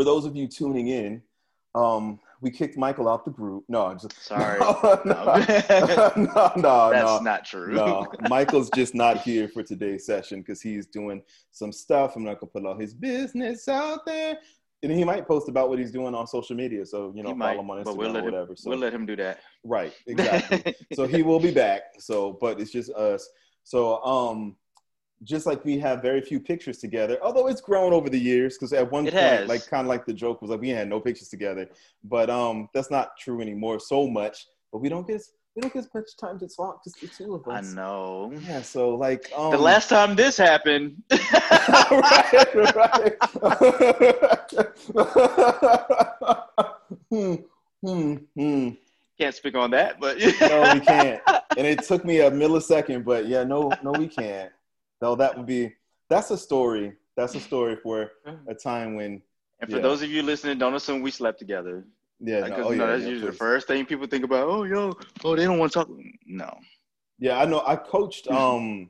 for those of you tuning in, we kicked Michael out the group. No, I'm just sorry. No, that's not true. No, Michael's just not here for today's session because he's doing some stuff. I'm not gonna put all his business out there, and he might post about what he's doing on social media. So you know, follow him on Instagram or whatever. So we'll let him do that. Right, exactly. So he will be back. So, but it's just us. So, just like we have very few pictures together, although it's grown over the years, because at one point, like kind of like the joke was like, we had no pictures together, but that's not true anymore so much, but we don't get as much time to talk, just the two of us. I know. Yeah, so like... the last time this happened. Right. Can't speak on that, but... No, we can't. And it took me a millisecond, but yeah, no, we can't. No, that would be, that's a story for a time when. And for those of you listening, don't assume we slept together. Yeah. Because that's usually the first thing people think about. Oh, they don't want to talk. No. Yeah, I know. I coached I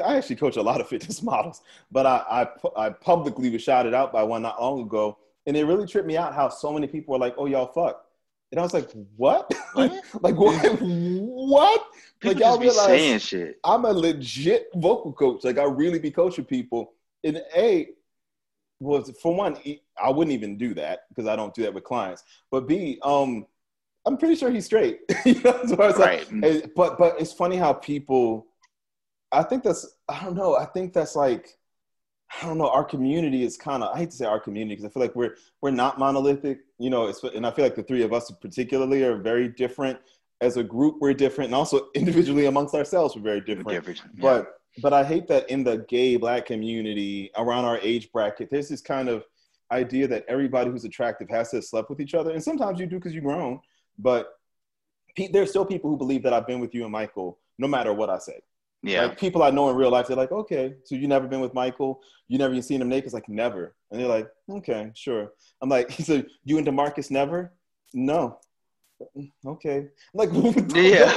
actually coach a lot of fitness models, but I publicly was shouted out by one not long ago. And it really tripped me out how so many people were like, oh, y'all fuck. And I was like, what? like what? People like, y'all just be realize saying shit. I'm a legit vocal coach. Like, I really be coaching people. And for one, I wouldn't even do that because I don't do that with clients. But B, I'm pretty sure he's straight. You know, so right. Like, but it's funny how people, I think that's our community is kind of, I hate to say our community because I feel like we're not monolithic, you know, and I feel like the three of us particularly are very different. As a group, we're different, and also individually amongst ourselves, we're very different. Yeah. But I hate that in the gay Black community, around our age bracket, there's this kind of idea that everybody who's attractive has to have slept with each other, and sometimes you do because you're grown, but there's still people who believe that I've been with you and Michael, no matter what I say. Yeah. Like, people I know in real life, they're like, okay, so you never been with Michael? You never even seen him naked? It's like, never. And they're like, okay, sure. I'm like, so you and DeMarcus never? No. Okay. Like, don't do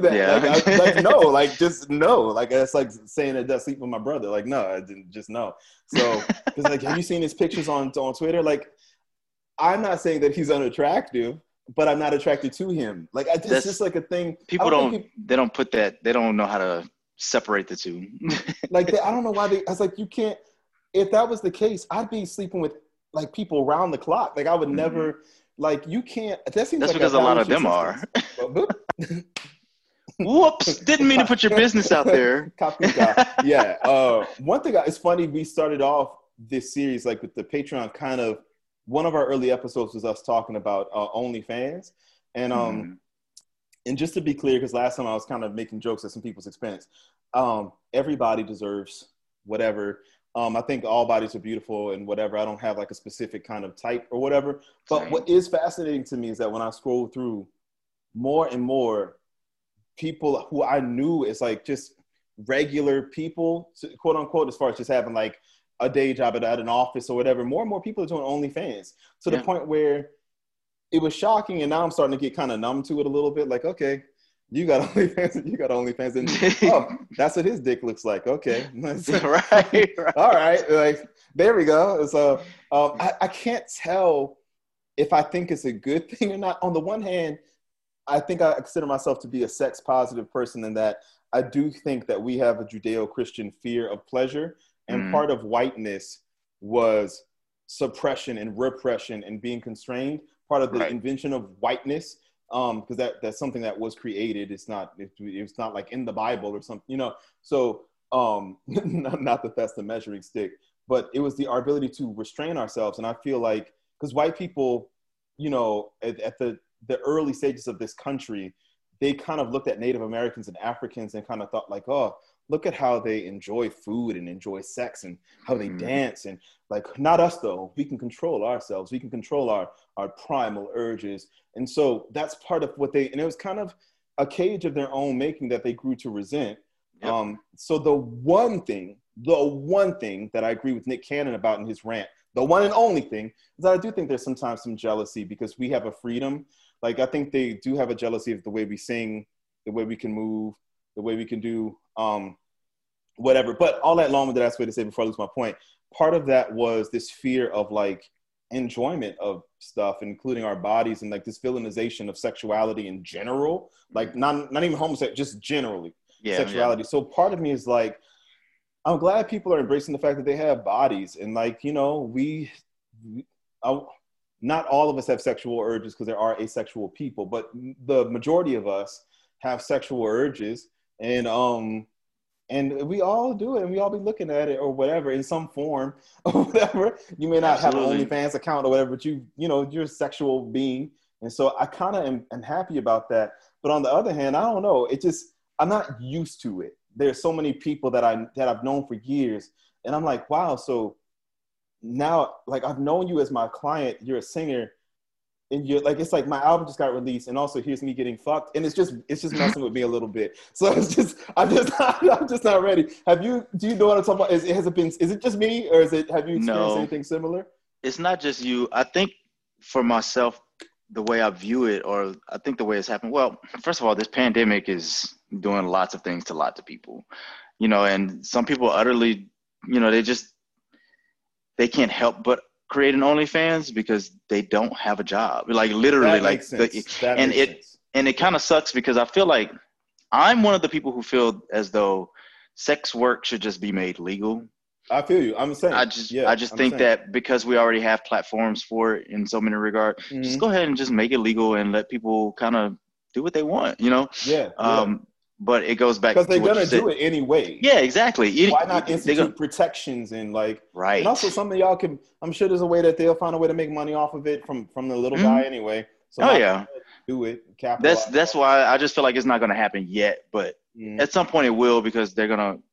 that. Yeah. Like, that's like saying that I sleep with my brother. Like, no, I didn't, just no. So, it's like, have you seen his pictures on Twitter? Like, I'm not saying that he's unattractive, but I'm not attracted to him. Like, it's just like a thing. They don't know how to separate the two. I don't know why I was like, you can't, if that was the case, I'd be sleeping with like people around the clock. Like, I would never, like, you can't. That's because a lot of them are. Whoops! Didn't mean to put your business out there. Yeah. One thing. It's funny. We started off this series like with the Patreon. Kind of one of our early episodes was us talking about OnlyFans, and and just to be clear, because last time I was kind of making jokes at some people's expense. Everybody deserves whatever. I think all bodies are beautiful and whatever. I don't have like a specific kind of type or whatever. But what is fascinating to me is that when I scroll through more and more people who I knew as like just regular people, quote unquote, as far as just having like a day job at an office or whatever, more and more people are doing OnlyFans to the point where it was shocking. And now I'm starting to get kind of numb to it a little bit. Like, okay. You got OnlyFans, and that's what his dick looks like. Okay, right. All right, like there we go. So I can't tell if I think it's a good thing or not. On the one hand, I think I consider myself to be a sex-positive person, in that I do think that we have a Judeo-Christian fear of pleasure, and part of whiteness was suppression and repression and being constrained. Part of the invention of whiteness. Because that's something that was created. It's not like in the Bible or something, you know. So not that that's the measuring stick, but it was the our ability to restrain ourselves. And I feel like because white people, you know, at the early stages of this country, they kind of looked at Native Americans and Africans and kind of thought like, oh, look at how they enjoy food and enjoy sex and how they dance. And like, not us though, we can control ourselves. We can control our primal urges. And so that's part of what and it was kind of a cage of their own making that they grew to resent. Yep. So the one thing that I agree with Nick Cannon about in his rant, the one and only thing, is that I do think there's sometimes some jealousy because we have a freedom. Like, I think they do have a jealousy of the way we sing, the way we can move, the way we can do whatever. But all that long-winded ass way to say, before I lose my point, part of that was this fear of like enjoyment of stuff, including our bodies, and like this villainization of sexuality in general, like not even homosexual, just generally sexuality. Yeah. So part of me is like, I'm glad people are embracing the fact that they have bodies, and like, you know, not all of us have sexual urges, because there are asexual people, but the majority of us have sexual urges, and we all do it, and we all be looking at it or whatever in some form or whatever. You may not have an OnlyFans account or whatever, but you know, you're a sexual being, and so I kind of am happy about that. But on the other hand, I don't know. It just, I'm not used to it. There's so many people that I've known for years, and I'm like, wow. So now, like, I've known you as my client, you're a singer, and you're like, it's like my album just got released, and also here's me getting fucked, and it's just messing with me a little bit. So it's just, I'm just not ready. Do you know what I'm talking about? Is it just me, or have you experienced anything similar? It's not just you. I think for myself, the way I view it, or I think the way it's happened. Well, first of all, this pandemic is doing lots of things to lots of people, you know, and some people utterly, you know, they can't help but create an OnlyFans because they don't have a job. Like literally, like, and it kind of sucks, because I feel like I'm one of the people who feel as though sex work should just be made legal. I feel you. I'm saying. I just think that because we already have platforms for it in so many regards, just go ahead and just make it legal and let people kind of do what they want, you know? Yeah. But it goes back to, because they're going to do it anyway. Yeah, exactly. Why not institute protections and like, right. And also some of y'all can, I'm sure there's a way that they'll find a way to make money off of it from the little guy anyway. So do it. That's why I just feel like it's not going to happen yet, but at some point it will, because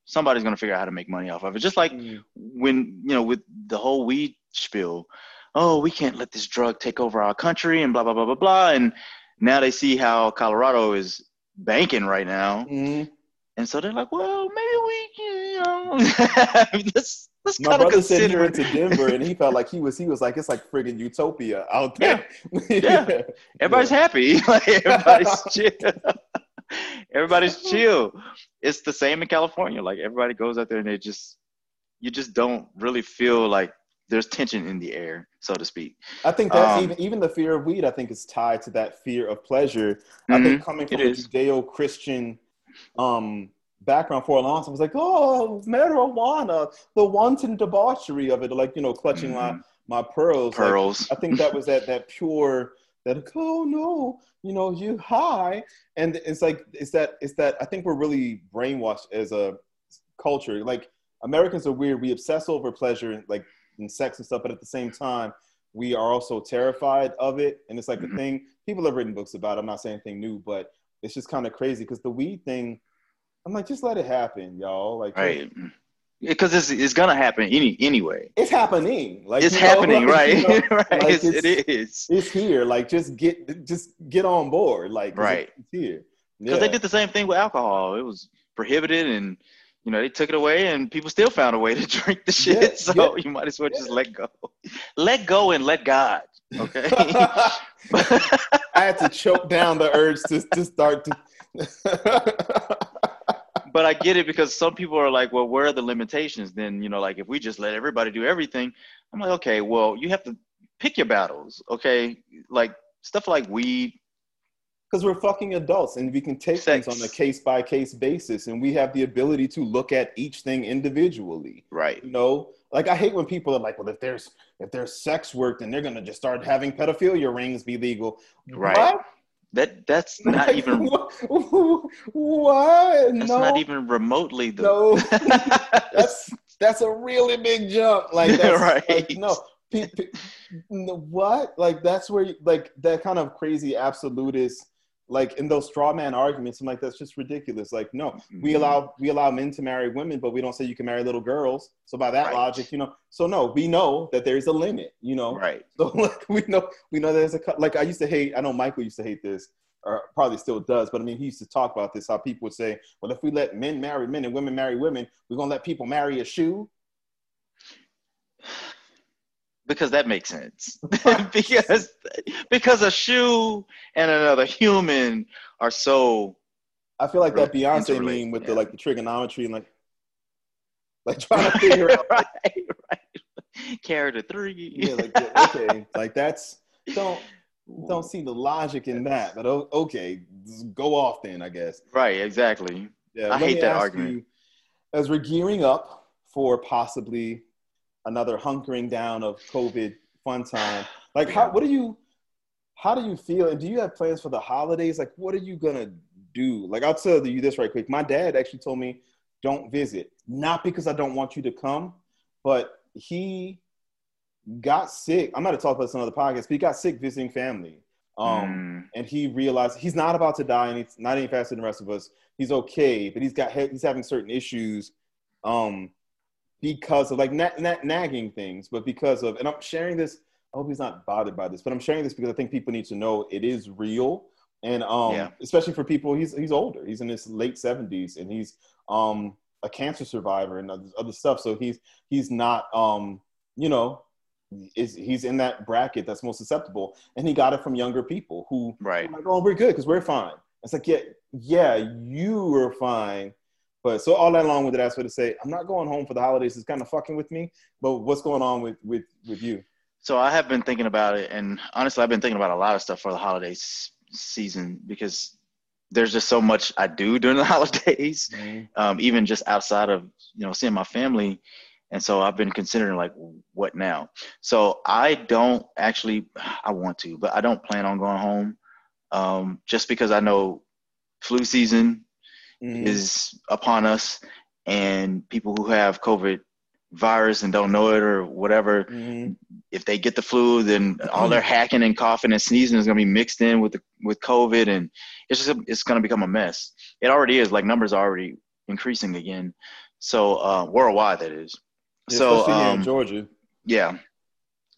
somebody's going to figure out how to make money off of it. Just like when, you know, with the whole weed spill, oh, we can't let this drug take over our country and blah, blah, blah, blah, blah. And now they see how Colorado is banking right now. And so they're like, well, maybe we can, you know, let's kind of consider it. My brother said he went to Denver and he felt like he was like, it's like friggin' utopia out there. Yeah. Everybody's happy. Like, everybody's chill. Everybody's chill. It's the same in California. Like, everybody goes out there and you just don't really feel like there's tension in the air, so to speak. I think that's even the fear of weed, I think, is tied to that fear of pleasure. I think coming from a Judeo-Christian background for a long time, I was like, oh, marijuana, the wanton debauchery of it, like, you know, clutching my pearls. Like, I think that was that pure, that, oh no, you know, you high. And it's like, I think we're really brainwashed as a culture. Like, Americans are weird. We obsess over pleasure and like, and sex and stuff, but at the same time we are also terrified of it, and it's like a thing people have written books about. I'm not saying anything new, but it's just kind of crazy, because the weed thing, I'm like, just let it happen, y'all, like, right, because it's gonna happen anyway. It's happening, like, it's, you know, happening, like, right, you know, right. Like, it's here, like, just get on board, like, right, it's here, because they did the same thing with alcohol. It was prohibited, and you know, they took it away and people still found a way to drink the shit. Yeah, so you might as well just let go. Let go and let God. Okay. I had to choke down the urge to start to But I get it, because some people are like, well, where are the limitations? Then, you know, like, if we just let everybody do everything, I'm like, okay, well, you have to pick your battles, okay? Like stuff like weed. Because we're fucking adults, and we can take things on a case-by-case basis, and we have the ability to look at each thing individually. Right. You know? Like, I hate when people are like, well, if there's sex work, then they're going to just start having pedophilia rings be legal. Right. What? That's not like, even... What? That's not even remotely... No. That's a really big jump. Like, that's, right. Like, no. What? Like, that's where, like, that kind of crazy absolutist... Like, in those straw man arguments, I'm like, that's just ridiculous. Like, no, we allow men to marry women, but we don't say you can marry little girls. So by that logic, you know, so no, we know that there's a limit, you know. Right. So like, we know there's a cut. Like, I know Michael used to hate this, or probably still does, but I mean, he used to talk about this, how people would say, well, if we let men marry men and women marry women, we're gonna let people marry a shoe. Because that makes sense. because a shoe and another human are so. I feel like that Beyonce meme with the trigonometry and like trying to figure out. Right, right. carry the three. Yeah, like, okay, like that's don't see the logic in that, but okay, go off then, I guess. Right, exactly. Yeah, I hate that argument. You, as we're gearing up for possibly another hunkering down of COVID fun time, like how do you feel? And do you have plans for the holidays? Like, what are you gonna do? Like, I'll tell you this right quick. My dad actually told me, don't visit. Not because I don't want you to come, but he got sick. I'm not going to talk about this on another podcast, but he got sick visiting family. And he realized he's not about to die, and he's not any faster than the rest of us. He's okay, but he's having certain issues because of, like, not nagging things, but because of, and I'm sharing this, I hope he's not bothered by this, but I'm sharing this because I think people need to know it is real. And especially for people, he's older. He's in his late 70s, and he's a cancer survivor and other stuff. So he's not, you know, he's in that bracket that's most susceptible. And he got it from younger people who are like, oh, we're good because we're fine. It's like, yeah, you are fine. But so all that long-winded ass way to say, I'm not going home for the holidays. It's kind of fucking with me. But what's going on with you? So I have been thinking about it. And honestly, I've been thinking about a lot of stuff for the holidays season because there's just so much I do during the holidays, even just outside of, you know, seeing my family. And so I've been considering, like, what now? So I don't actually, I want to, but I don't plan on going home just because I know flu season is upon us, and people who have COVID virus and don't know it or whatever, if they get the flu, then all their hacking and coughing and sneezing is going to be mixed in with COVID, and it's just it's going to become a mess. It already is. Like, numbers are already increasing again, so worldwide that is. Yeah, so especially here in Georgia. Yeah.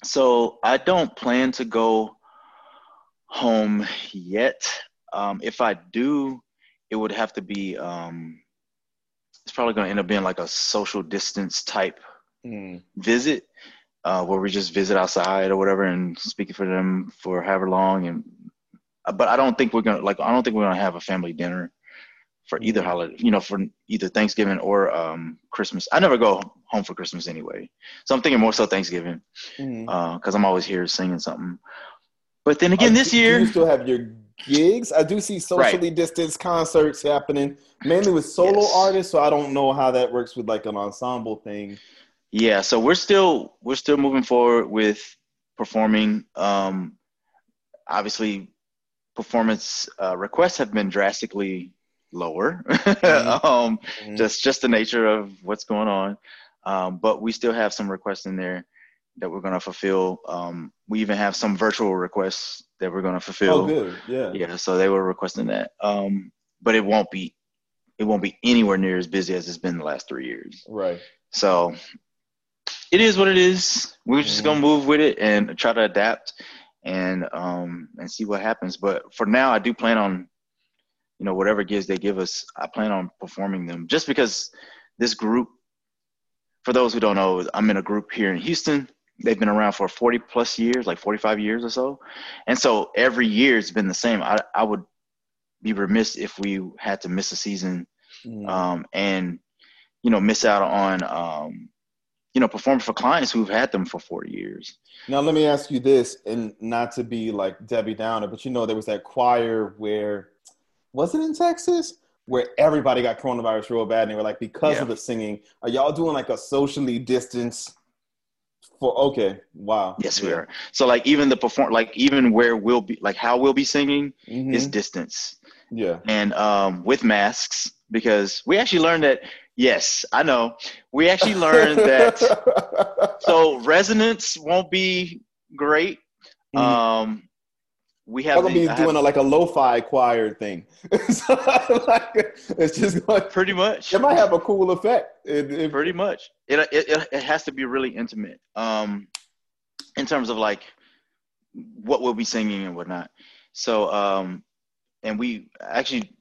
So I don't plan to go home yet. If I do, it would have to be it's probably going to end up being like a social distance type visit where we just visit outside or whatever and speak for them for however long. And but I don't think we're going to have a family dinner for either holiday, you know, for either Thanksgiving or Christmas. I never go home for Christmas anyway, so I'm thinking more so Thanksgiving because I'm always here singing something. But then again, this year, do you still have your gigs? I do see socially distanced concerts happening, mainly with solo artists, so I don't know how that works with like an ensemble thing. Yeah, so we're still moving forward with performing. Obviously performance requests have been drastically lower. Just the nature of what's going on, but we still have some requests in there that we're going to fulfill. We even have some virtual requests that we're going to fulfill. Oh, good. Yeah. Yeah. So they were requesting that. But it won't be anywhere near as busy as it's been the last 3 years. Right. So it is what it is. We're just going to move with it and try to adapt and see what happens. But for now, I do plan on, you know, whatever gigs they give us, I plan on performing them just because this group, for those who don't know, I'm in a group here in Houston. They've been around for 40 plus years, like 45 years or so. And so every year it's been the same. I would be remiss if we had to miss a season and, you know, miss out on, you know, performing for clients who've had them for 40 years. Now, let me ask you this, and not to be like Debbie Downer, but, you know, there was that choir where, was it in Texas? Where everybody got coronavirus real bad, and they were like, because of the singing, are y'all doing like a socially distanced? Wow. Yes, we are. So like even even where we'll be, like how we'll be singing is distance. Yeah. And with masks, because we actually learned that, so resonance won't be great. We have like a lo-fi choir thing. So, like, it's just like, pretty much. It might have a cool effect. Pretty much. It has to be really intimate in terms of like what we'll be singing and whatnot. So, and we actually,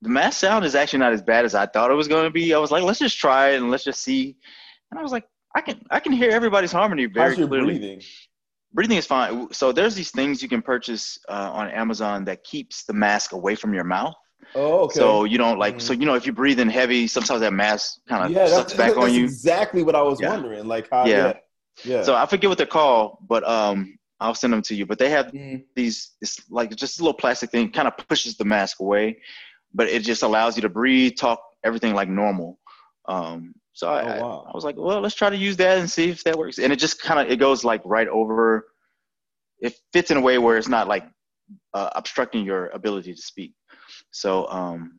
the mass sound is actually not as bad as I thought it was going to be. I was like, let's just try it and let's just see. And I was like, I can hear everybody's harmony very clearly. How's your breathing? Breathing is fine. So there's these things you can purchase on Amazon that keeps the mask away from your mouth. Oh, okay. So you don't like, so, you know, if you breathe in heavy, sometimes that mask kind of sucks back on you. Exactly what I was wondering. Like, how, Yeah. So I forget what they're called, but I'll send them to you. But they have these, it's like just a little plastic thing, kind of pushes the mask away, but it just allows you to breathe, talk, everything like normal. So I was like, well, let's try to use that and see if that works. And it just kind of, it goes like right over. It fits in a way where it's not like obstructing your ability to speak. So,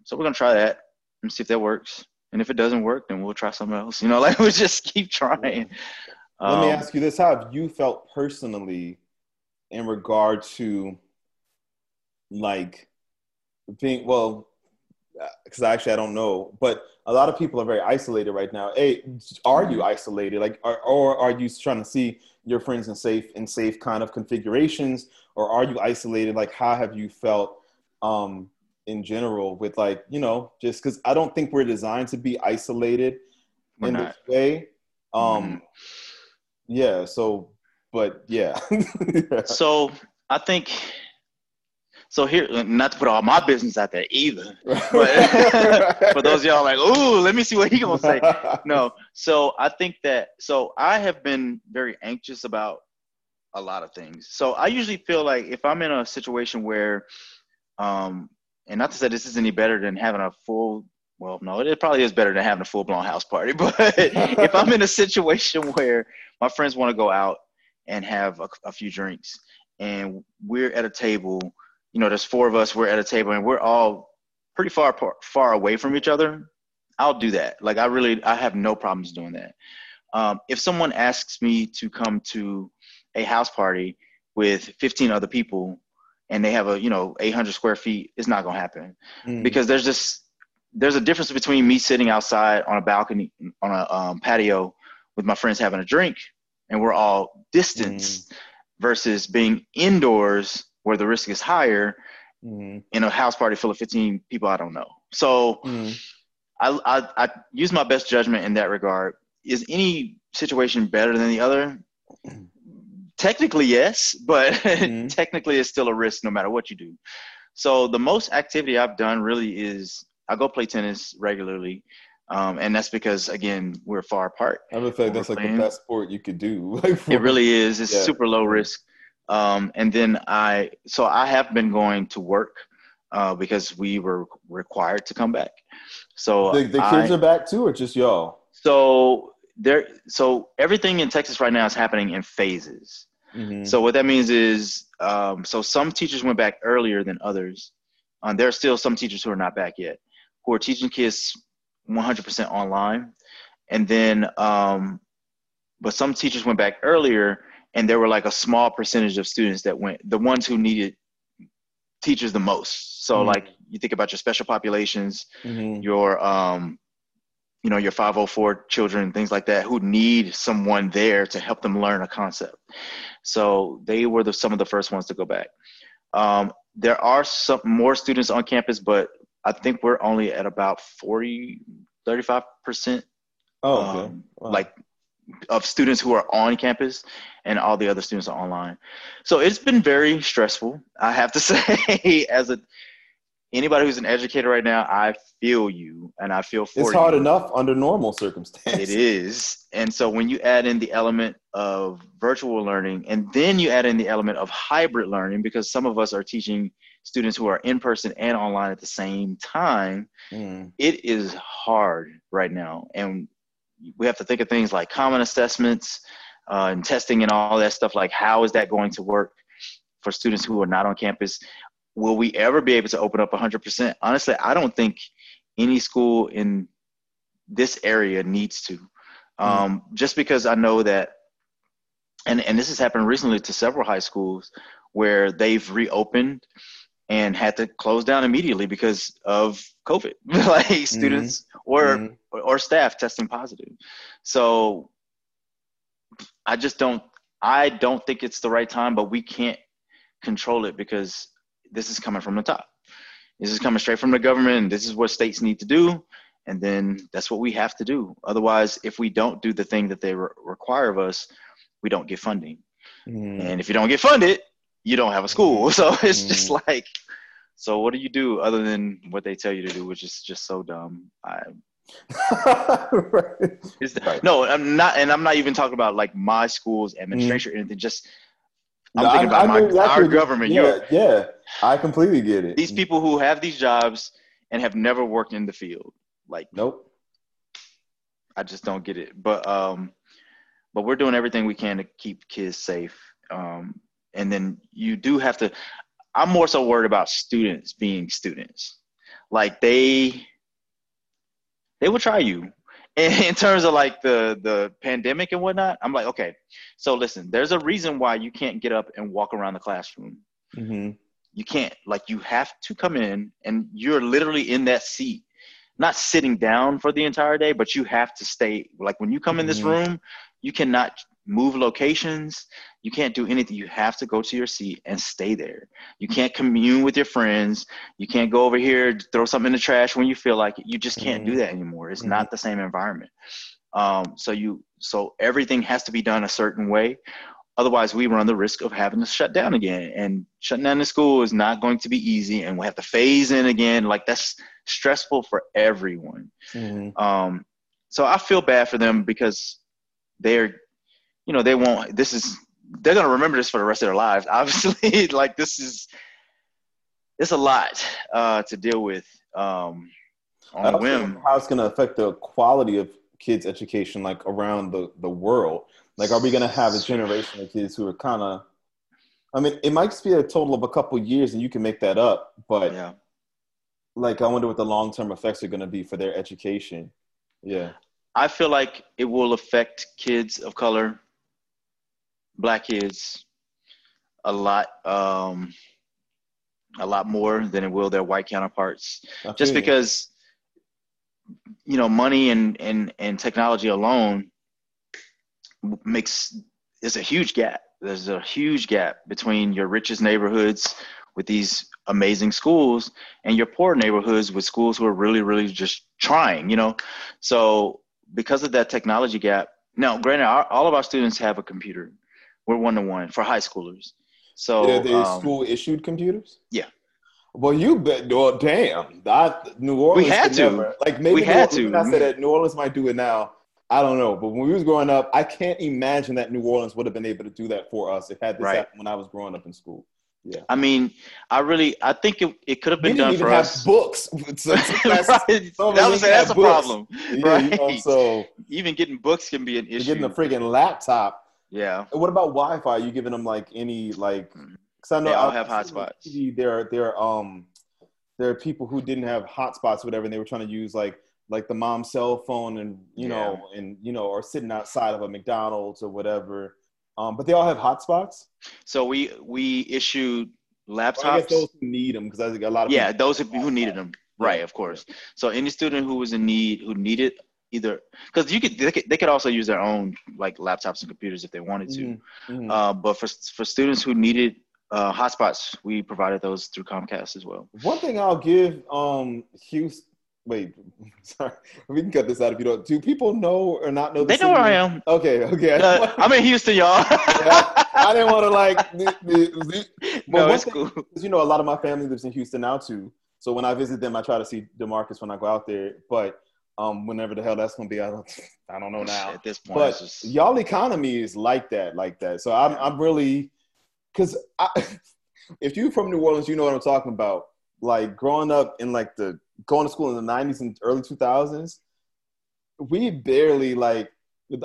so we're going to try that and see if that works. And if it doesn't work, then we'll try something else. You know, like we just keep trying. Let me ask you this. How have you felt personally in regard to like being, well, because actually I don't know, but a lot of people are very isolated right now. Hey, are you isolated? Like, or are you trying to see your friends in safe kind of configurations? Or are you isolated? Like, how have you felt in general with like, you know, just because I don't think we're designed to be isolated this way. Yeah. So, but yeah. Yeah. So I think, so here, not to put all my business out there either, but for those of y'all like, ooh, let me see what he gonna say. No. So I think that, so I have been very anxious about a lot of things. So I usually feel like if I'm in a situation where, and not to say this is any better than having a full, well, no, it probably is better than having a full-blown house party. But if I'm in a situation where my friends want to go out and have a few drinks and we're at a table, you know, there's four of us, we're at a table and we're all pretty far away from each other, I'll do that. Like, I have no problems doing that. If someone asks me to come to a house party with 15 other people, and they have 800 square feet, it's not going to happen because there's a difference between me sitting outside on a balcony, on a patio with my friends having a drink and we're all distanced versus being indoors where the risk is higher in a house party full of 15 people I don't know. So I use my best judgment in that regard. Is any situation better than the other? Technically, yes, but technically it's still a risk no matter what you do. So the most activity I've done really is I go play tennis regularly. And that's because, again, we're far apart. I would feel like that's like the best sport you could do. It really is. It's super low risk. And then I have been going to work because we were required to come back. So the kids are back too, or just y'all? So everything in Texas right now is happening in phases. So what that means is, so some teachers went back earlier than others. There are still some teachers who are not back yet, who are teaching kids 100% online. And then, but some teachers went back earlier and there were like a small percentage of students that went, the ones who needed teachers the most. So like you think about your special populations, your, your 504 children, things like that, who need someone there to help them learn a concept. So they were some of the first ones to go back. There are some more students on campus, but I think we're only at about 35%. Wow. Like of students who are on campus, and all the other students are online. So it's been very stressful, I have to say. Anybody who's an educator right now, I feel you and I feel for you. It's hard enough under normal circumstances. It is. And so when you add in the element of virtual learning and then you add in the element of hybrid learning, because some of us are teaching students who are in person and online at the same time, it is hard right now. And we have to think of things like common assessments and testing and all that stuff. Like, how is that going to work for students who are not on campus? Will we ever be able to open up 100%? Honestly, I don't think any school in this area needs to. Just because I know that, and this has happened recently to several high schools where they've reopened and had to close down immediately because of COVID, like students or staff testing positive. So I don't think it's the right time, but we can't control it because this is coming from the top. This is coming straight from the government. And this is what states need to do. And then that's what we have to do. Otherwise, if we don't do the thing that they require of us, we don't get funding. And if you don't get funded, you don't have a school. So it's just like, so what do you do other than what they tell you to do, which is just so dumb. I Right. No, I'm not, and I'm not even talking about like my school's administration or anything. Just I'm thinking about our government. Yeah, I completely get it. These people who have these jobs and have never worked in the field, like nope. I just don't get it. But we're doing everything we can to keep kids safe. And then you do have to. I'm more so worried about students being students. Like they will try you. And in terms of like the pandemic and whatnot, I'm like, okay, so listen, there's a reason why you can't get up and walk around the classroom. Mm-hmm. You can't, like, you have to come in and you're literally in that seat, not sitting down for the entire day, but you have to stay. Like when you come in this room, you cannot move locations. You can't do anything. You have to go to your seat and stay there. You can't commune with your friends. You can't go over here, throw something in the trash when you feel like it. You just can't do that anymore. It's not the same environment. So everything has to be done a certain way. Otherwise, we run the risk of having to shut down again. And shutting down the school is not going to be easy. And we'll have to phase in again. Like, that's stressful for everyone. Mm-hmm. So I feel bad for them because they're, you know, they won't, this is, they're going to remember this for the rest of their lives. Obviously, like this is, it's a lot to deal with on a whim. How it's going to affect the quality of kids' education, like around the world. Like, are we going to have a generation of kids who are kind of, I mean, it might be a total of a couple years and you can make that up, but yeah. Like, I wonder what the long-term effects are going to be for their education. Yeah. I feel like it will affect kids of color, Black kids a lot more than it will their white counterparts. Just because, you know, money and technology alone is a huge gap. There's a huge gap between your richest neighborhoods with these amazing schools and your poor neighborhoods with schools who are really, really just trying, you know? So because of that technology gap, now granted, all of our students have a computer. We're one-to-one for high schoolers. So yeah, they school-issued computers? Yeah. Well, you bet. Well, damn. New Orleans. We had to. Never, like, maybe we had to. I said that New Orleans might do it now. I don't know. But when we was growing up, I can't imagine that New Orleans would have been able to do that for us if had this happened when I was growing up in school. Yeah. I mean, I think it could have been done for us. We didn't even have books. That's a problem. Yeah, right. You know, so even getting books can be an issue. Getting a friggin' laptop. Yeah. What about Wi-Fi? Are you giving them like any like? Because I know they all have hotspots. There are people who didn't have hotspots, or whatever, and they were trying to use like the mom's cell phone, and you know, or sitting outside of a McDonald's or whatever. But they all have hotspots. So we issued laptops. I guess those who need them, because I think a lot of people those who needed them, right? Of course. So any student who was in need, who needed. Either because they could also use their own like laptops and computers if they wanted to, but for students who needed hotspots, we provided those through Comcast as well. One thing I'll give Houston. Wait, sorry, we can cut this out if you don't. Do people know or not know? They know where I am. Okay. I'm in Houston, y'all. Yeah, I didn't want to like. No, it's cool. You know, a lot of my family lives in Houston now too. So when I visit them, I try to see DeMarcus when I go out there, but. Whenever the hell that's gonna be, I don't know now. At this point, but y'all economy is like that. So I'm really, cause if you from New Orleans, you know what I'm talking about. Like growing up in like going to school in the '90s and early 2000s, we barely like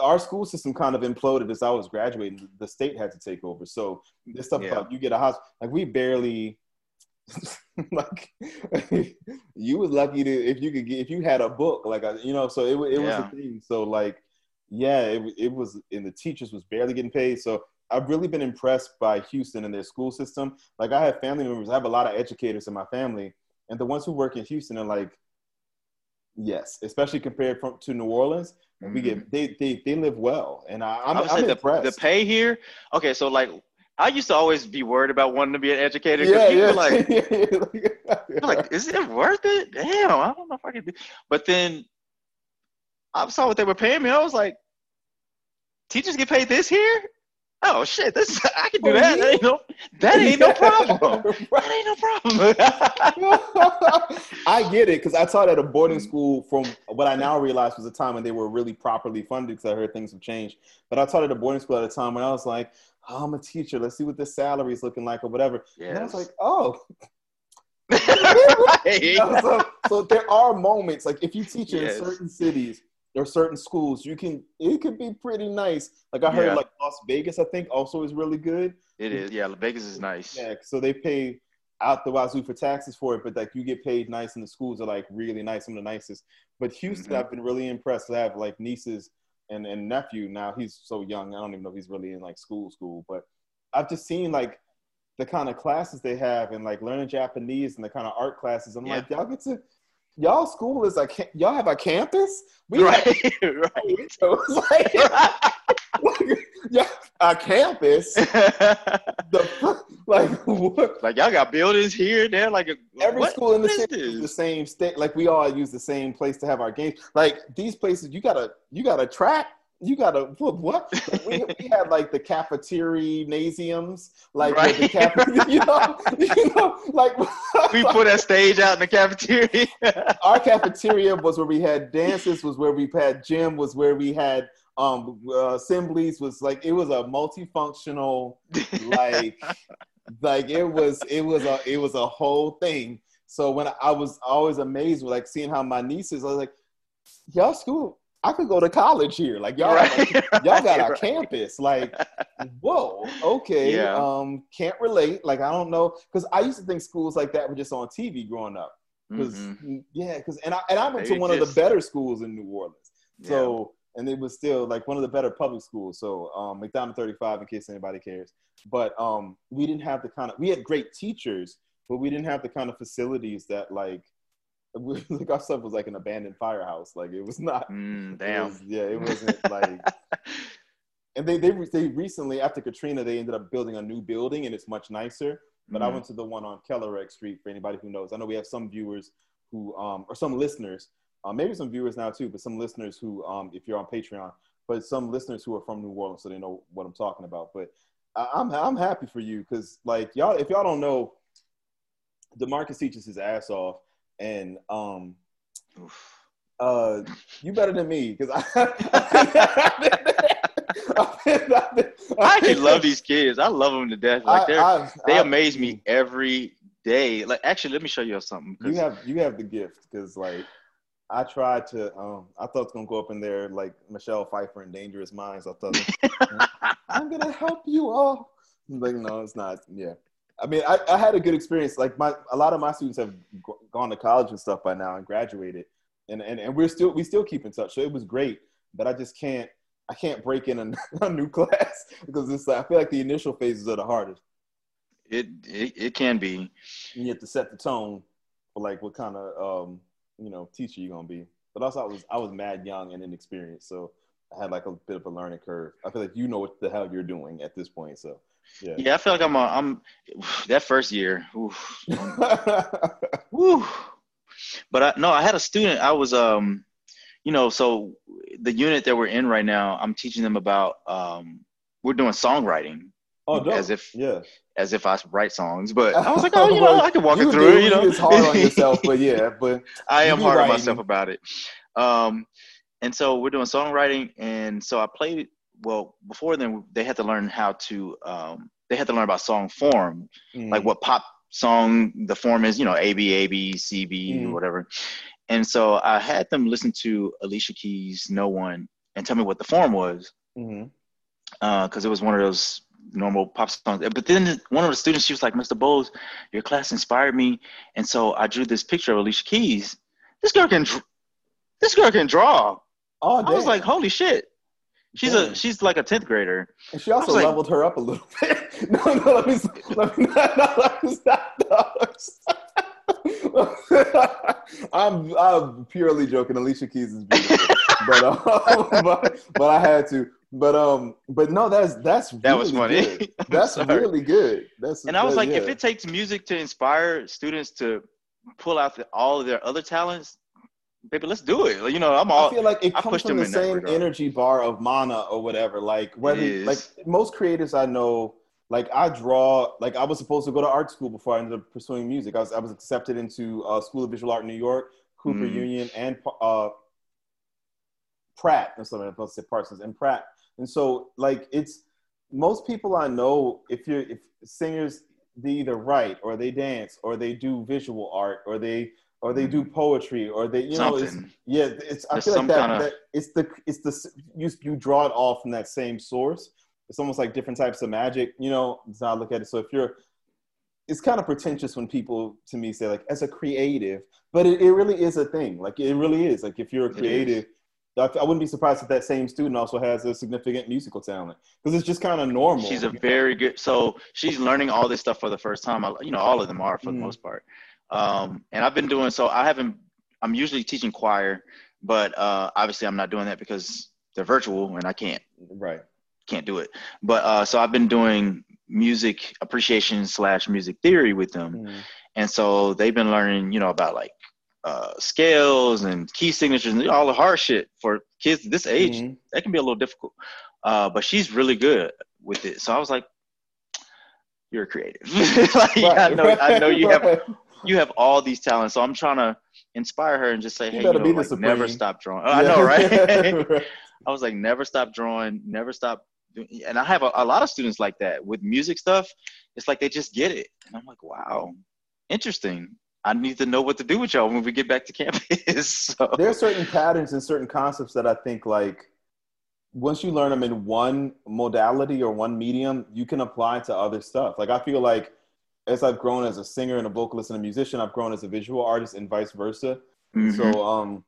our school system kind of imploded as I was graduating. The state had to take over. So this stuff about you get a house, like we barely. Like you was lucky to if you had a book like you know, so it was a thing. So like it was, and the teachers was barely getting paid. So I've really been impressed by Houston and their school system. Like I have family members, I have a lot of educators in my family, and the ones who work in Houston are like, yes, especially compared to New Orleans, we get they live well, and I'm impressed. The pay here, okay, so like. I used to always be worried about wanting to be an educator because people were like, is it worth it? Damn, I don't know if I can do. But then I saw what they were paying me. I was like, teachers get paid this here? oh shit, this I can do that. That ain't no problem. That ain't no problem. I get it, because I taught at a boarding school from what I now realize was a time when they were really properly funded, because I heard things have changed. But I taught at a boarding school at a time when I was like, oh, I'm a teacher. Let's see what the salary is looking like or whatever. Yes. And I was like, oh. Right. So there are moments, like if you teach in certain cities or certain schools, it can be pretty nice. Like I heard like Las Vegas, I think also is really good. It is. Yeah. Vegas is nice. Yeah. So they pay out the wazoo for taxes for it, but like you get paid nice and the schools are like really nice, some of the nicest. But Houston, I've been really impressed. I have like nieces and nephew now. He's so young. I don't even know if he's really in like school, but I've just seen like the kind of classes they have and like learning Japanese and the kind of art classes. I'm like, y'all school is like, y'all have a campus? Right. So it's like, a campus? Like y'all got buildings here, there, every school in the city is the same state. Like we all use the same place to have our games. Like these places, you gotta track. You gotta what? Like we had like the cafeteria nasiums, like the cafeteria, you know, like we put a stage out in the cafeteria. Our cafeteria was where we had dances, was where we had gym, was where we had assemblies. Was like it was a multifunctional, like it was a whole thing. So when I was always amazed with like seeing how my nieces, I was like, y'all school. I could go to college here. Like y'all, y'all got a campus. Like, whoa, okay. Yeah. Can't relate. Like, I don't know. Cause I used to think schools like that were just on TV growing up. Cause I went to one of the better schools in New Orleans. Yeah. So, and it was still like one of the better public schools. So McDonald's 35 in case anybody cares. But we didn't have the kind of, we had great teachers, but we didn't have the kind of facilities that like our stuff was like an abandoned firehouse. Like it was not. Damn. It wasn't like. And they recently after Katrina they ended up building a new building and it's much nicer. But I went to the one on Kellerek Street for anybody who knows. I know we have some viewers who or some listeners, maybe some viewers now too, but some listeners who if you're on Patreon, but some listeners who are from New Orleans, so they know what I'm talking about. But I'm happy for you because like y'all, if y'all don't know, DeMarcus teaches his ass off. And you better than me because I can love these kids. I love them to death. Like they amaze me every day. Like actually, let me show you something. You have the gift because like I tried to. I thought it's gonna go up in there like Michelle Pfeiffer in Dangerous Minds. I thought I'm gonna help you all. Like no, it's not. Yeah. I mean, I had a good experience. Like a lot of my students have gone to college and stuff by now and graduated, and we still keep in touch. So it was great, but I can't break in a new class because it's like, I feel like the initial phases are the hardest. It can be. And you have to set the tone for like what kind of teacher you're gonna be. But also I was mad young and inexperienced, so I had like a bit of a learning curve. I feel like you know what the hell you're doing at this point, so. Yeah, I feel like I'm that first year. Oof. But I had a student. I was, so the unit that we're in right now, I'm teaching them about. We're doing songwriting. Oh, dope. As if I write songs. But I was like, I can walk it through. It's hard on yourself, but I am hard on myself about it. And so we're doing songwriting, and so I played. Well, before then, they had to learn learn about song form, like what pop song the form is, A, B, A, B, C, B, whatever. And so I had them listen to Alicia Keys, No One, and tell me what the form was, because it was one of those normal pop songs. But then one of the students, she was like, Mr. Bowles, your class inspired me. And so I drew this picture of Alicia Keys. This girl can draw. Oh, I was like, holy shit. She's like a 10th grader. And she also leveled her up a little bit. No, let me stop. I'm purely joking. Alicia Keys is beautiful, but I had to. But no, that was funny. Good. That's really good. I was like, if it takes music to inspire students to pull out all of their other talents, baby, let's do it. Like, you know, I'm all, I feel like it comes from the same energy bar of Mana or whatever. Like, whether, like most creators I know, like I draw, like I was supposed to go to art school before I ended up pursuing music. I was accepted into School of Visual Art in New York, Cooper Union, and Pratt. That's what I'm supposed to say, Parsons and Pratt. And so, like, it's most people I know, if singers, they either write or they dance or they do visual art or they do poetry or they, you know, I feel like that you draw it all from that same source. It's almost like different types of magic, you know, that's how I look at it. So it's kind of pretentious when people to me say like, as a creative, but it really is a thing. Like it really is. Like if you're a creative, I wouldn't be surprised if that same student also has a significant musical talent because it's just kind of normal. She's a very good, so she's learning all this stuff for the first time. You know, all of them are for the most part. And I've been doing, so I'm usually teaching choir, but obviously I'm not doing that because they're virtual and I can't do it. But so I've been doing music appreciation / music theory with them. And so they've been learning, you know, about like, scales and key signatures and all the hard shit for kids this age. That can be a little difficult, but she's really good with it. So I was like, "You're a creative. Like, right. I know you have all these talents." So I'm trying to inspire her and just say, "Hey, you know, like, never stop drawing." Yeah. I know, right? I was like, "Never stop drawing. Never stop." And I have a lot of students like that with music stuff. It's like they just get it, and I'm like, "Wow, interesting." I need to know what to do with y'all when we get back to campus. So. There are certain patterns and certain concepts that I think, like, once you learn them in one modality or one medium, you can apply to other stuff. Like, I feel like as I've grown as a singer and a vocalist and a musician, I've grown as a visual artist and vice versa. So,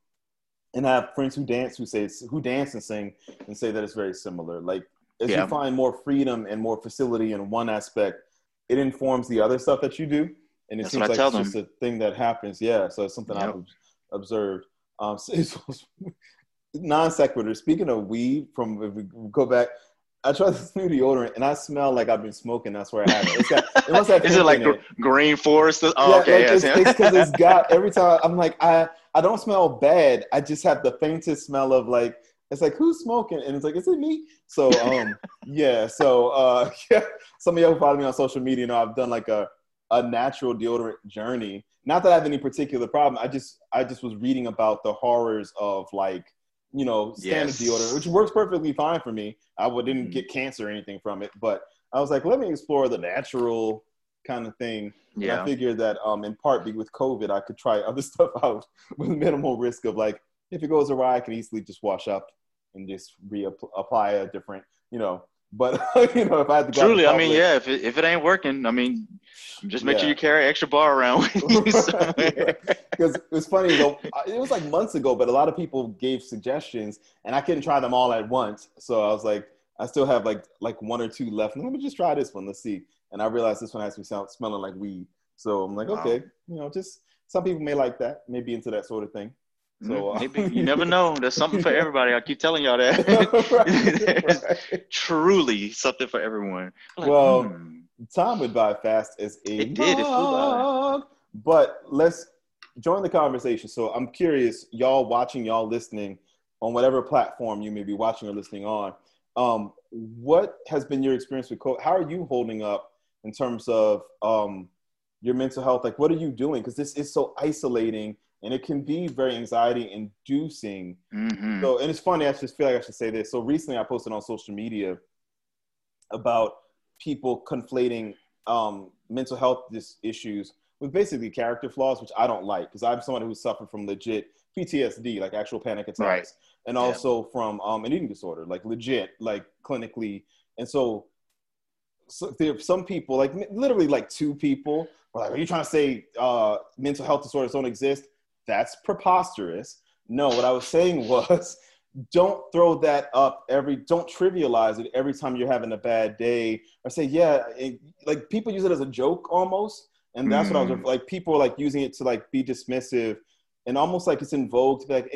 and I have friends who dance and sing and say that it's very similar. Like, as you find more freedom and more facility in one aspect, it informs the other stuff that you do. And it seems like it's just a thing that happens. Yeah, so it's something I've observed. Non sequitur. Speaking of weed, if we go back, I tried this new deodorant, and I smell like I've been smoking. That's where I have it. It must have. Is it like Green Forest? Oh, yeah, okay. Like it's because it's got every time. I'm like, I don't smell bad. I just have the faintest smell of like. It's like, who's smoking? And it's like, is it me? So yeah. So yeah. Some of y'all who follow me on social media know I've done like a natural deodorant journey. Not that I have any particular problem. I just was reading about the horrors of like, you know, standard deodorant, which works perfectly fine for me. I didn't get cancer or anything from it, but I was like, let me explore the natural kind of thing. Yeah. And I figured that in part with COVID, I could try other stuff out with minimal risk of like, if it goes awry, I can easily just wash up and just reapply a different, you know, but you know, if I had to go I mean, yeah, if it ain't working, I mean, just make sure you carry an extra bar around with you somewhere. Because it's funny though, it was like months ago, but a lot of people gave suggestions, and I couldn't try them all at once. So I was like, I still have like one or two left. Let me just try this one. Let's see. And I realized this one has me smelling like weed. So I'm like, okay, you know, just some people may like that, may be into that sort of thing. So maybe you never know. There's something for everybody. I keep telling y'all that. There's truly something for everyone. Like, well, time went by fast as it did. It flew by. But let's join the conversation. So I'm curious, y'all watching, y'all listening on whatever platform you may be watching or listening on. What has been your experience with COVID? How are you holding up in terms of your mental health? Like, what are you doing? Because this is so isolating. And it can be very anxiety-inducing. So, and it's funny, I just feel like I should say this. So recently I posted on social media about people conflating mental health issues with basically character flaws, which I don't like, because I'm someone who suffered from legit PTSD, like actual panic attacks, and also from an eating disorder, like legit, like clinically. And so there are some people, like literally like two people, were like, are you trying to say mental health disorders don't exist? That's preposterous. No, what I was saying was, don't throw that up don't trivialize it every time you're having a bad day, or say, like people use it as a joke almost. And that's what I was like, people are like using it to like be dismissive and almost like it's in vogue to be like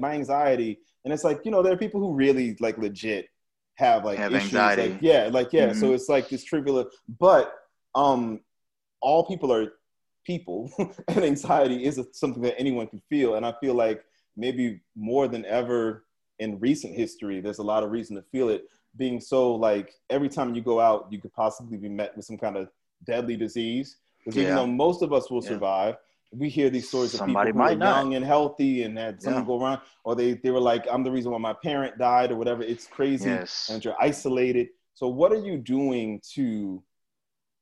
my anxiety. And it's like, you know, there are people who really like legit have like issues. Anxiety. Like, so it's like this trivial, but all people are people, and anxiety is something that anyone can feel. And I feel like maybe more than ever in recent history, there's a lot of reason to feel it, being so like every time you go out, you could possibly be met with some kind of deadly disease. Because even though most of us will survive, we hear these stories of people who are young and healthy and had something go wrong, or they were like, I'm the reason why my parent died or whatever. It's crazy and you're isolated. So what are you doing to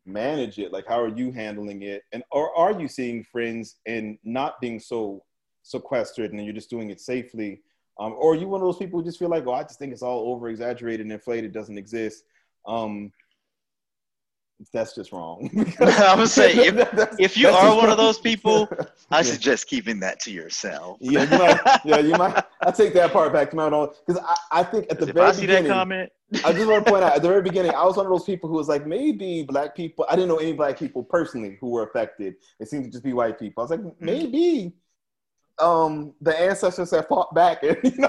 manage it? Like, how are you handling it? And or are you seeing friends and not being so sequestered and you're just doing it safely? Or are you one of those people who just feel like, oh, I just think it's all over exaggerated and inflated, doesn't exist? That's just wrong. I'm gonna say if you are one of those people, I suggest keeping that to yourself. You might. I take that part back to my own, because I think at the very beginning, I just want to point out at the very beginning, I was one of those people who was like, maybe black people. I didn't know any black people personally who were affected. It seemed to just be white people. I was like, maybe the ancestors have fought back, and you know,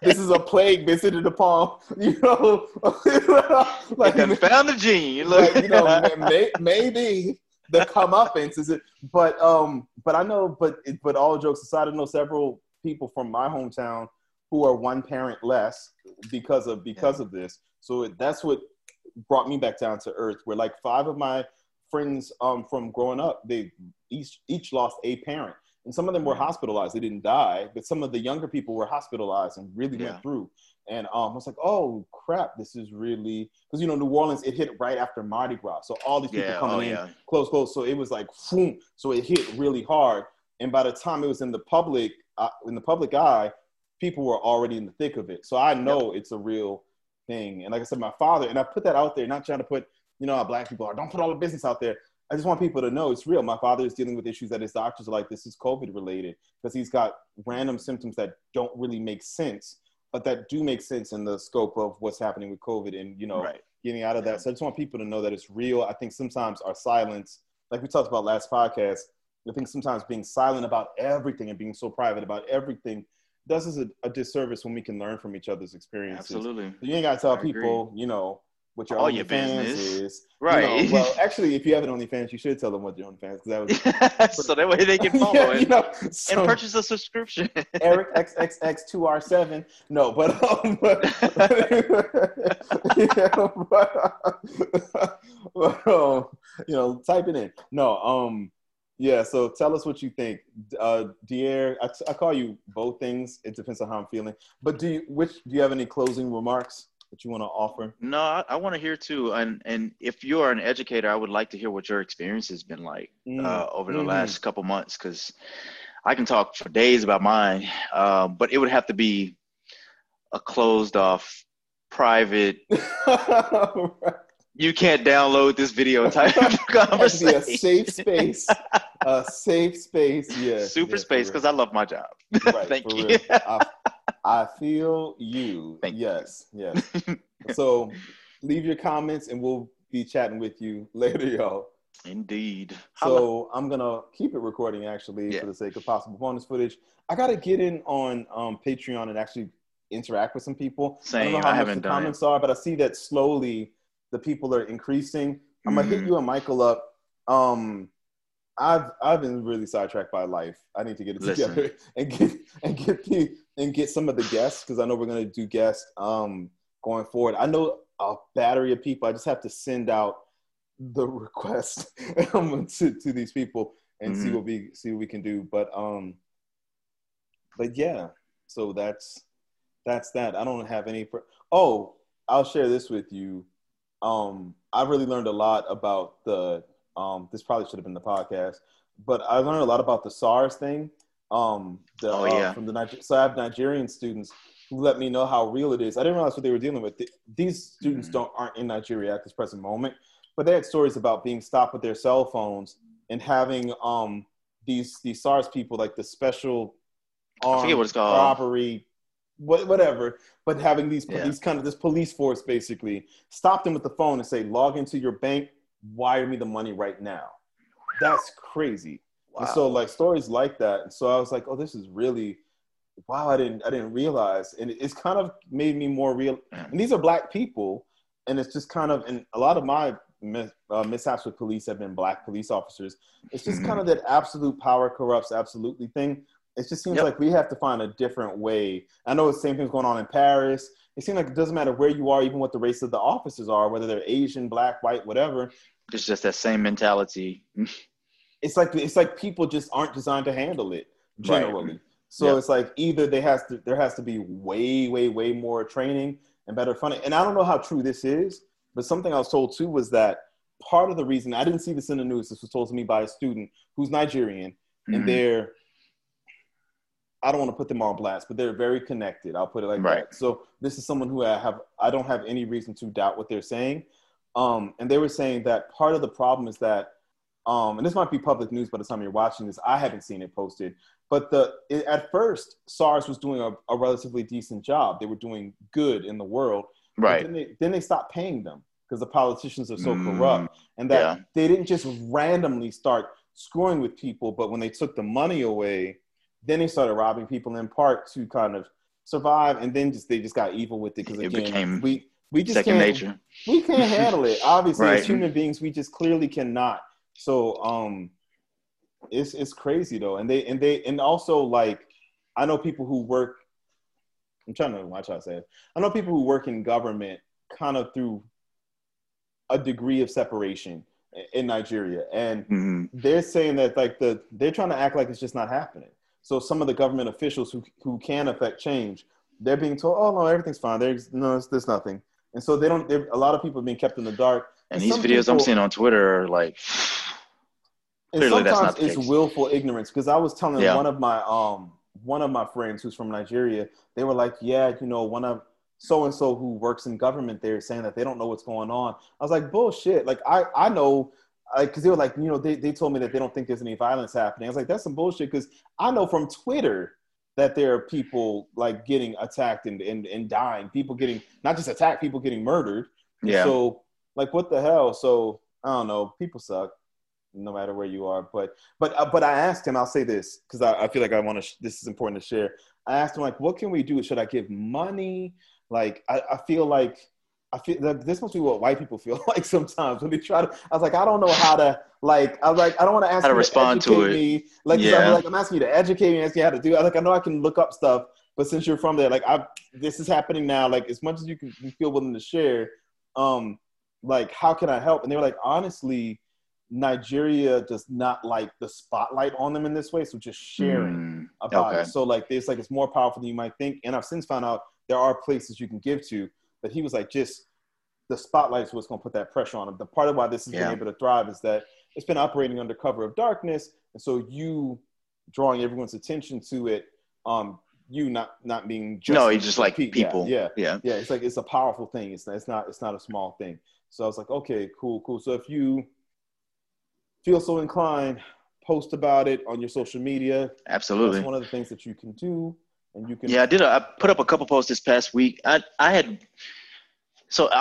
this is a plague visited upon, you know, like they found the gene, like, you know, maybe the comeuppance is it, but all jokes aside, I know several people from my hometown who are one parent less because of this. So that's what brought me back down to earth, where like 5 of my friends from growing up, they each lost a parent. And some of them were hospitalized. They didn't die, but some of the younger people were hospitalized and really went through. And I was like, oh, crap, this is really... Because, you know, New Orleans, it hit right after Mardi Gras. So all these people coming in close. So it was like, boom. So it hit really hard. And by the time it was in the public eye, people were already in the thick of it. So I know it's a real thing. And like I said, my father, and I put that out there, not trying to put, you know, how black people are. Don't put all the business out there. I just want people to know it's real. My father is dealing with issues that his doctors are like, this is COVID related, because he's got random symptoms that don't really make sense, but that do make sense in the scope of what's happening with COVID and, you know, getting out of that. So I just want people to know that it's real. I think sometimes our silence, like we talked about last podcast, I think sometimes being silent about everything and being so private about everything does us a disservice when we can learn from each other's experiences. Absolutely. So you ain't got to tell people, you know, what your OnlyFans is. Right. You know, well, actually, if you have an OnlyFans, you should tell them what your OnlyFans is. So that way they can follow you know, so and purchase a subscription. Eric XXX2R7. No, you know, type it in. No, yeah, so tell us what you think. De'Aaron, I call you both things. It depends on how I'm feeling. But do you have any closing remarks that you want to offer? No, I want to hear too. And if you are an educator, I would like to hear what your experience has been like over the last couple months, because I can talk for days about mine, but it would have to be a closed off, private, you can't download this video type of conversation. That'd be a safe space. A safe space, space, because I love my job. Right, thank you. Real. I feel you. Yes. So leave your comments and we'll be chatting with you later, y'all. Indeed. So I'm going to keep it recording, actually, for the sake of possible bonus footage. I got to get in on Patreon and actually interact with some people. Same. I don't know how much the comments are, but I see that slowly the people are increasing. I'm going to hit you and Michael up. I've been really sidetracked by life. I need to get it together and get some of the guests, because I know we're gonna do guests going forward. I know a battery of people. I just have to send out the request to these people and see what we can do. But yeah, so that's that. I don't have any. I'll share this with you. I really learned a lot about the. This probably should have been the podcast, but I learned a lot about the SARS thing. So I have Nigerian students who let me know how real it is. I didn't realize what they were dealing with. These students aren't in Nigeria at this present moment, but they had stories about being stopped with their cell phones and having these SARS people, like the special robbery, whatever, but having these kind of this police force basically stop them with the phone and say, log into your bank. Wire me the money right now. That's crazy. Wow. And so like stories like that. And so I was like, oh, this is really, wow. I didn't realize. And it's kind of made me more real. And these are black people. And it's just kind of, and a lot of my mishaps with police have been black police officers. It's just kind of that absolute power corrupts absolutely thing. It just seems like we have to find a different way. I know the same thing's going on in Paris. It seems like it doesn't matter where you are, even what the race of the officers are, whether they're Asian, black, white, whatever. It's just that same mentality. It's like people just aren't designed to handle it generally. Right. So it's like either there has to be way, way, way more training and better funding. And I don't know how true this is, but something I was told too was that part of the reason, I didn't see this in the news, this was told to me by a student who's Nigerian, and they're, I don't want to put them on blast, but they're very connected. I'll put it like that. So this is someone who I don't have any reason to doubt what they're saying. And they were saying that part of the problem is that, and this might be public news by the time you're watching this, I haven't seen it posted, but at first SARS was doing a relatively decent job. They were doing good in the world. Right. Then they stopped paying them because the politicians are so corrupt, and that they didn't just randomly start screwing with people. But when they took the money away, then they started robbing people in part to kind of survive, and then they just got evil with it because it became we just second nature. We can't handle it. Obviously, as human beings, we just clearly cannot. So it's crazy though, and also like I know people who work. I know people who work in government kind of through a degree of separation in Nigeria, and they're saying that like they're trying to act like it's just not happening. So some of the government officials who can affect change, they're being told, "Oh no, everything's fine. There's nothing." And so they don't. A lot of people are being kept in the dark. And these videos people, I'm seeing on Twitter are like, clearly that's not the case. It's willful ignorance. Because I was telling one of my friends who's from Nigeria, they were like, "Yeah, you know, one of so-and-so who works in government there saying that they don't know what's going on." I was like, bullshit. Like, I know, because they were like, you know, they told me that they don't think there's any violence happening. I was like, that's some bullshit, because I know from Twitter that there are people, like, getting attacked and dying. People getting, not just attacked, people getting murdered. Yeah. So, like, what the hell? So, I don't know. People suck. No matter where you are. But I asked him, I'll say this, because I feel like I want to, this is important to share. I asked him, like, what can we do? Should I give money? Like, I feel like this must be what white people feel like sometimes when they try to, I was like, I don't know how to, like, I was like, I don't want to ask how to respond to it. Me. Like, I'm asking you to educate me, ask you how to do it. I know I can look up stuff, but since you're from there, like, this is happening now. Like, as much as you feel willing to share, like, how can I help? And they were like, honestly, Nigeria does not like the spotlight on them in this way, so just sharing about it. So like it's like it's more powerful than you might think. And I've since found out there are places you can give to, but he was like, just the spotlight is what's going to put that pressure on him. The part of why this has been able to thrive is that it's been operating under cover of darkness, and so you drawing everyone's attention to it, you not being just it's just like people. Yeah. It's like it's a powerful thing. It's not a small thing. So I was like, okay, cool. So if you feel so inclined, post about it on your social media. Absolutely. That's one of the things that you can do. And you can. Yeah, I put up a couple posts this past week. I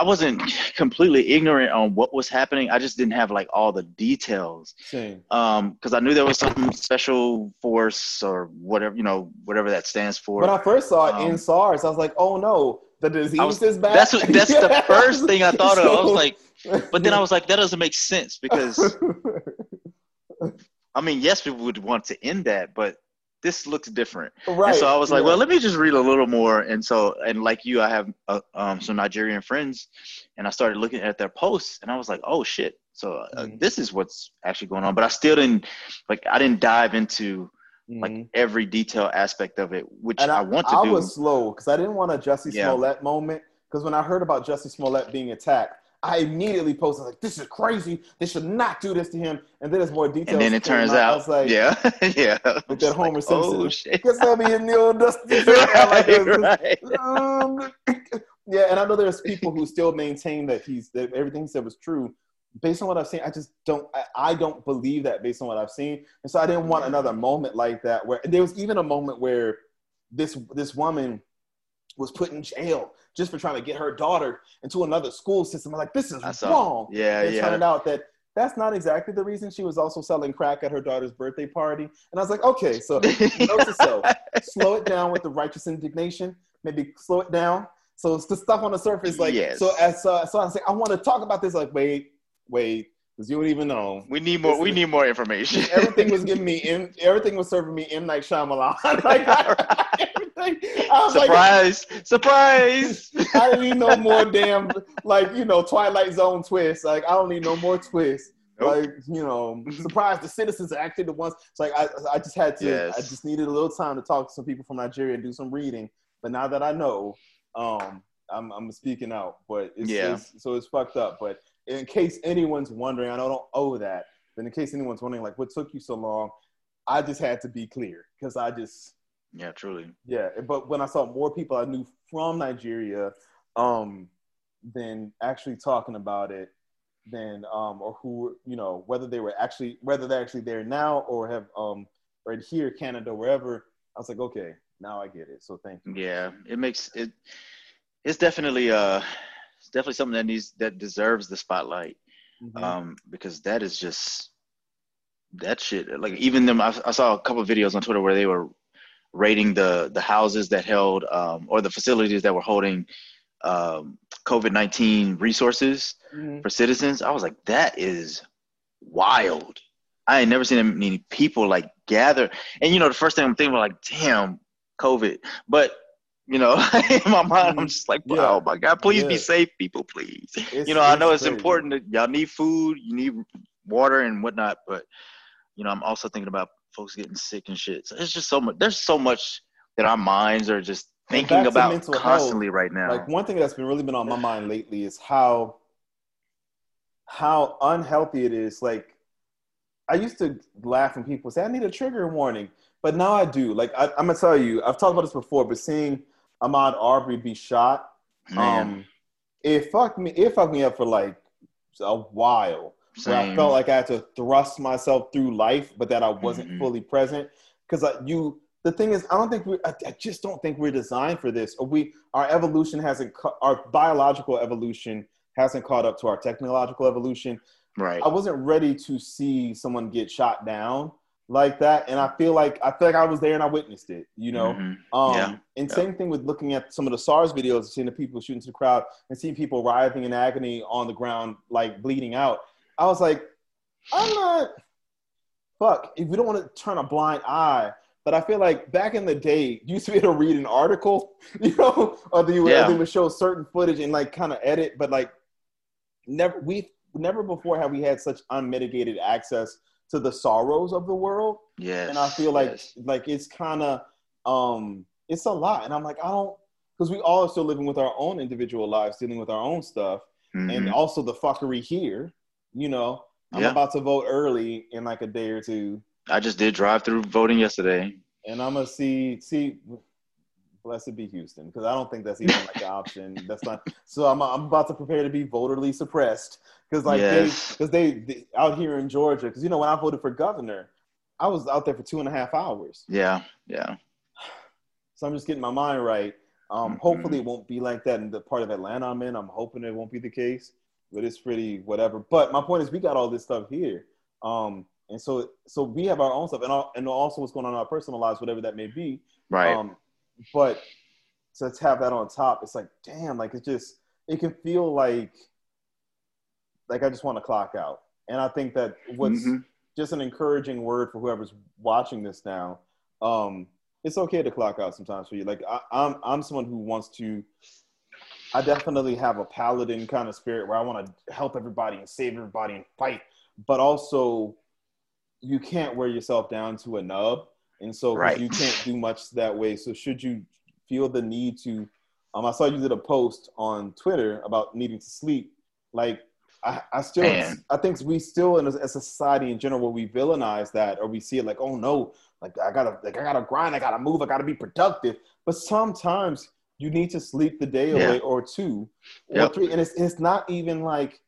wasn't completely ignorant on what was happening. I just didn't have like all the details. Same. Because I knew there was some special force or whatever, you know, whatever that stands for. When I first saw it in SARS, I was like, oh no, the disease is back. That's the first thing I thought of. I was like, but then I was like, that doesn't make sense because, I mean, yes, we would want to end that, but this looks different. Right. And so I was like, well, let me just read a little more. And so, and like you, I have some Nigerian friends, and I started looking at their posts, and I was like, oh shit. So this is what's actually going on. But I still didn't, like, I didn't dive into like every detail aspect of it, which I want to do. I was slow because I didn't want a Jussie Smollett moment. Because when I heard about Jussie Smollett being attacked, I immediately posted like, "This is crazy. They should not do this to him." And then there's more details. And then it turns out, I was like, with that Homer Simpson. Oh shit! Guess I'll be in the old dusty. And I know there's people who still maintain that everything he said was true. Based on what I've seen, I just don't. I don't believe that based on what I've seen, and so I didn't want another moment like that. Where there was even a moment where this woman was put in jail just for trying to get her daughter into another school system. I'm like, this is wrong. It turned out that that's not exactly the reason. She was also selling crack at her daughter's birthday party. And I was like, okay, so slow it down with the righteous indignation, maybe slow it down. So it's the stuff on the surface. Like, so I was like, I want to talk about this. Like, wait, because you wouldn't even know. We need more. We need more information. Everything was giving me. Everything was serving me M. Night Shyamalan. Like, surprise! I don't need no more damn Twilight Zone twists. Like I don't need no more twists. Nope. Like surprise! The citizens are actually the ones. It's like I just had to. Yes. I just needed a little time to talk to some people from Nigeria and do some reading. But now that I know, I'm speaking out. But it's fucked up. But in case anyone's wondering, I don't owe that. But in case anyone's wondering, like, what took you so long? I just had to be clear because I just. Yeah, truly. Yeah, but when I saw more people I knew from Nigeria, than actually talking about it, than or who whether they're actually there now or have right here, Canada, wherever. I was like, okay, now I get it. So thank you. Yeah, it makes it. It's definitely something that deserves the spotlight, mm-hmm. Because that is just that shit. Like even them, I saw a couple of videos on Twitter where they were rating the houses that held or the facilities that were holding COVID-19 resources mm-hmm. for citizens. I was like, that is wild. I ain't never seen that many people like gather. And the first thing I'm thinking about, like, damn, COVID. But in my mind, I'm just like, oh my God, please be safe, people, please. I know it's important that y'all need food, you need water and whatnot, but I'm also thinking about folks getting sick and shit. So it's just so much. There's so much that our minds are just thinking about constantly right now. Like one thing that's really been on my mind lately is how unhealthy it is. Like I used to laugh when people say, I need a trigger warning, but now I do. Like I'm gonna tell you, I've talked about this before, but seeing Ahmaud Arbery be shot, it fucked me up for like a while. So I felt like I had to thrust myself through life, but that I wasn't mm-hmm. fully present. Because the thing is, I just don't think we're designed for this. Our biological evolution hasn't caught up to our technological evolution. Right. I wasn't ready to see someone get shot down like that, and I feel like I was there and I witnessed it. Mm-hmm. Same thing with looking at some of the SARS videos, seeing the people shooting to the crowd, and seeing people writhing in agony on the ground, like bleeding out. I was like, if we don't want to turn a blind eye, but I feel like back in the day, you used to be able to read an article, they would show certain footage and like kind of edit, but like never before have we had such unmitigated access to the sorrows of the world. Yes. And I feel like, it's kind of, it's a lot. And I'm like, because we all are still living with our own individual lives, dealing with our own stuff. Mm-hmm. And also the fuckery here. I'm about to vote early in like a day or two. I just did drive through voting yesterday. And I'm going to see, blessed be Houston, because I don't think that's even like an option. That's not. So I'm about to prepare to be voterly suppressed because they out here in Georgia, because when I voted for governor, I was out there for 2.5 hours. Yeah. Yeah. So I'm just getting my mind right. Mm-hmm. Hopefully it won't be like that in the part of Atlanta I'm in. I'm hoping it won't be the case. But it's pretty whatever. But my point is, we got all this stuff here, and so we have our own stuff, and also what's going on in our personal lives, whatever that may be. Right. But to have that on top, it's like, damn, like it's just, it can feel like I just want to clock out. And I think that what's mm-hmm. just an encouraging word for whoever's watching this now. It's okay to clock out sometimes for you. Like I'm someone who wants to. I definitely have a paladin kind of spirit where I want to help everybody and save everybody and fight, but also you can't wear yourself down to a nub. And so right. You can't do much that way. So should you feel the need to, I saw you did a post on Twitter about needing to sleep. Like I think we still in a society in general where we villainize that, or we see it like, oh no, like I gotta grind. I gotta move. I gotta be productive. But sometimes you need to sleep the day away or two or three. And it's not even like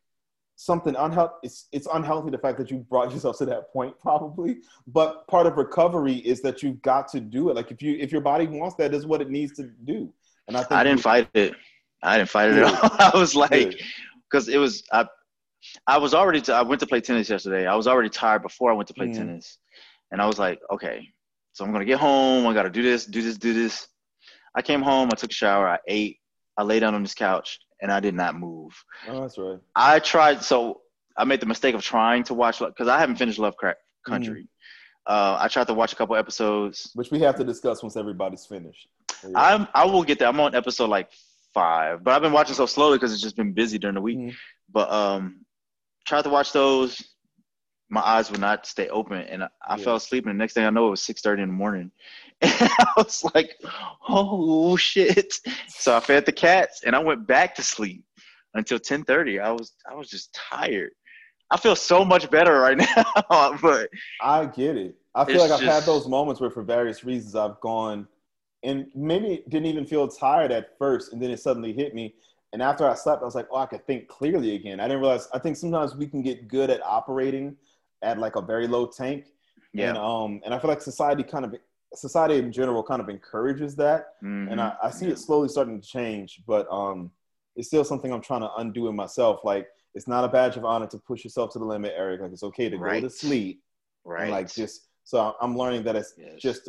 something unhealthy. It's unhealthy, the fact that you brought yourself to that point probably. But part of recovery is that you've got to do it. Like if your body wants that, is what it needs to do. And I didn't fight it at all. I was like, because it was, I went to play tennis yesterday. I was already tired before I went to play tennis. And I was like, okay, so I'm going to get home. I got to do this. I came home, I took a shower, I ate, I lay down on this couch, and I did not move. Oh, that's right. I tried, so I made the mistake of trying to watch, because I haven't finished Love Country. I tried to watch a couple episodes, which we have to discuss once everybody's finished. Yeah. I will get there. I'm on episode like 5, but I've been watching so slowly because it's just been busy during the week. But tried to watch those. My eyes would not stay open, and I fell asleep. And the next thing I know, it was 6:30 in the morning. And I was like, "Oh shit!" So I fed the cats, and I went back to sleep until 10:30. I was just tired. I feel so much better right now, but I get it. I feel like I've had those moments where, for various reasons, I've gone and maybe didn't even feel tired at first, and then it suddenly hit me. And after I slept, I was like, "Oh, I could think clearly again." I didn't realize. I think sometimes we can get good at operating at like a very low tank. Yeah. And I feel like society in general kind of encourages that. Mm-hmm. And I see it slowly starting to change, but it's still something I'm trying to undo in myself. Like, it's not a badge of honor to push yourself to the limit, Eric. Like, it's okay to go to sleep. Right. And like, just, so I'm learning that it's just,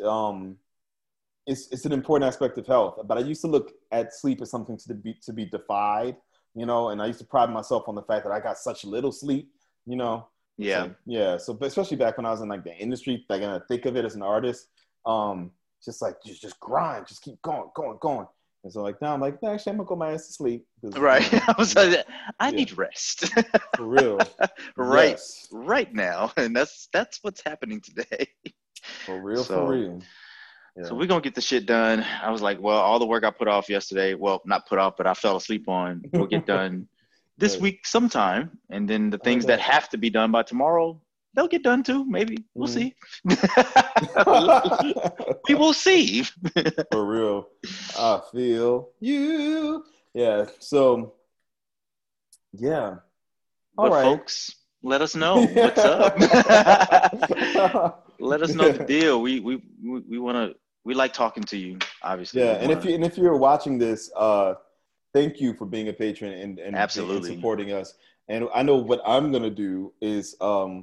it's an important aspect of health. But I used to look at sleep as something to be defied, you know, and I used to pride myself on the fact that I got such little sleep, you know? Yeah. So, yeah. So, but especially back when I was in like the industry, like, and I think of it as an artist, just grind, just keep going. And so like, now I'm like, actually, I'm gonna go my ass to sleep. Right. I was like, I need rest. For real. Right. Yes. Right now. And that's what's happening today. For real. Yeah. So we're gonna get the shit done. I was like, well, all the work I put off yesterday, well, not put off, but I fell asleep on, will get done this week sometime. And then the things that have to be done by tomorrow, they'll get done too. Maybe. We'll see. We will see. For real. I feel you. Yeah. So, yeah. All right. Folks, let us know what's up. Let us know the deal. We like talking to you, obviously. Yeah. And if you're watching this, thank you for being a patron and absolutely supporting us. And I know what I'm going to do is, I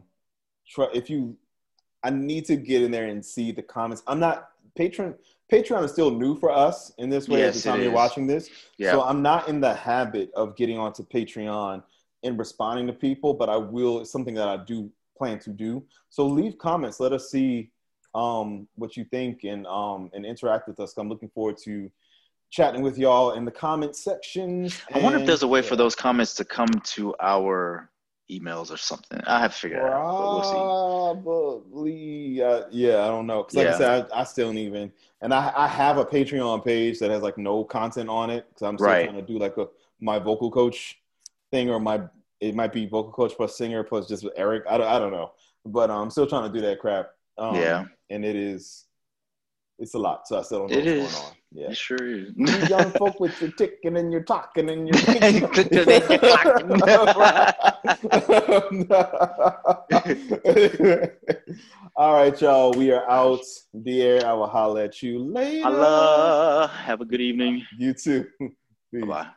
need to get in there and see the comments. Patreon is still new for us in this way. Yes, at the time you're watching this. Yeah. So I'm not in the habit of getting onto Patreon and responding to people, but I will, it's something that I do plan to do. So leave comments. Let us see what you think and interact with us. I'm looking forward to chatting with y'all in the comment sections. I wonder if there's a way for those comments to come to our emails or something. I have to figure it out. But we'll see. Probably, I don't know. Because I said, I still don't even. And I have a Patreon page that has like no content on it because I'm still trying to do like my vocal coach thing, or it might be vocal coach plus singer plus just with Eric. I don't know. But I'm still trying to do that crap. And it's a lot. So I still don't know what's going on. Yeah. It sure is. You young folk with your ticking and your talking and your ticking. All right, y'all. We are out there. I will holler at you later. Allah. Have a good evening. You too. Bye-bye.